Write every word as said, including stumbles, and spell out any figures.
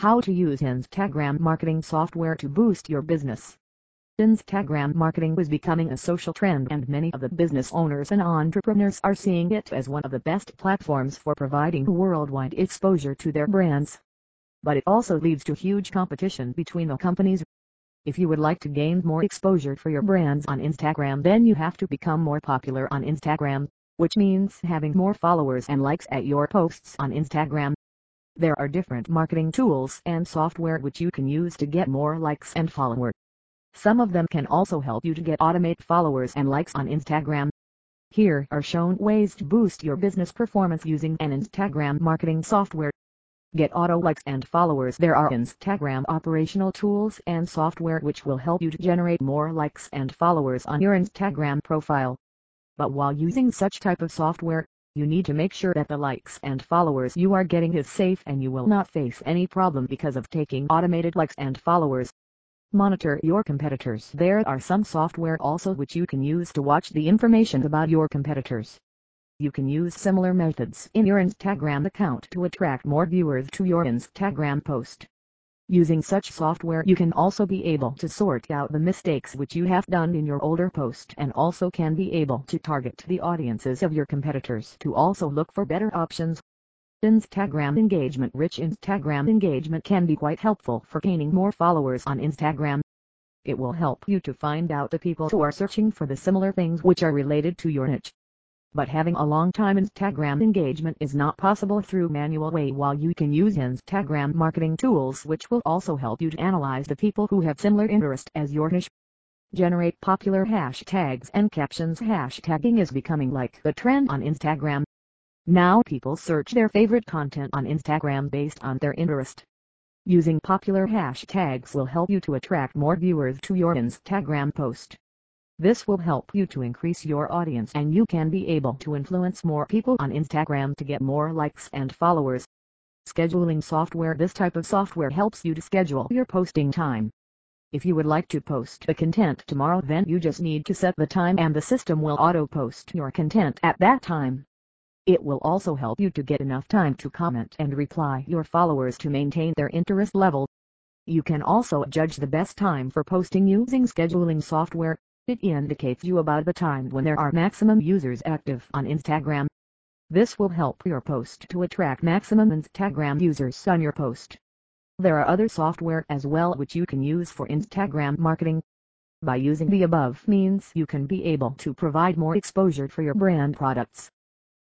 How to use Instagram marketing software to boost your business. Instagram marketing is becoming a social trend, and many of the business owners and entrepreneurs are seeing it as one of the best platforms for providing worldwide exposure to their brands. But it also leads to huge competition between the companies. If you would like to gain more exposure for your brands on Instagram, then you have to become more popular on Instagram, which means having more followers and likes at your posts on Instagram. There are different marketing tools and software which you can use to get more likes and followers. Some of them can also help you to get automate followers and likes on Instagram. Here are shown ways to boost your business performance using an Instagram marketing software. Get auto likes and followers. There are Instagram operational tools and software which will help you to generate more likes and followers on your Instagram profile. But while using such type of software, you need to make sure that the likes and followers you are getting is safe, and you will not face any problem because of taking automated likes and followers. Monitor your competitors. There are some software also which you can use to watch the information about your competitors. You can use similar methods in your Instagram account to attract more viewers to your Instagram post. Using such software, you can also be able to sort out the mistakes which you have done in your older post, and also can be able to target the audiences of your competitors to also look for better options. Instagram engagement. Rich Instagram engagement can be quite helpful for gaining more followers on Instagram. It will help you to find out the people who are searching for the similar things which are related to your niche. But having a long time Instagram engagement is not possible through manual way, while you can use Instagram marketing tools which will also help you to analyze the people who have similar interest as your niche. Generate popular hashtags and captions. Hashtagging is becoming like the trend on Instagram. Now people search their favorite content on Instagram based on their interest. Using popular hashtags will help you to attract more viewers to your Instagram post. This will help you to increase your audience, and you can be able to influence more people on Instagram to get more likes and followers. Scheduling software. This type of software helps you to schedule your posting time. If you would like to post the content tomorrow, then you just need to set the time and the system will auto-post your content at that time. It will also help you to get enough time to comment and reply your followers to maintain their interest level. You can also judge the best time for posting using scheduling software. It indicates you about the time when there are maximum users active on Instagram. This will help your post to attract maximum Instagram users on your post. There are other software as well which you can use for Instagram marketing. By using the above means, you can be able to provide more exposure for your brand products.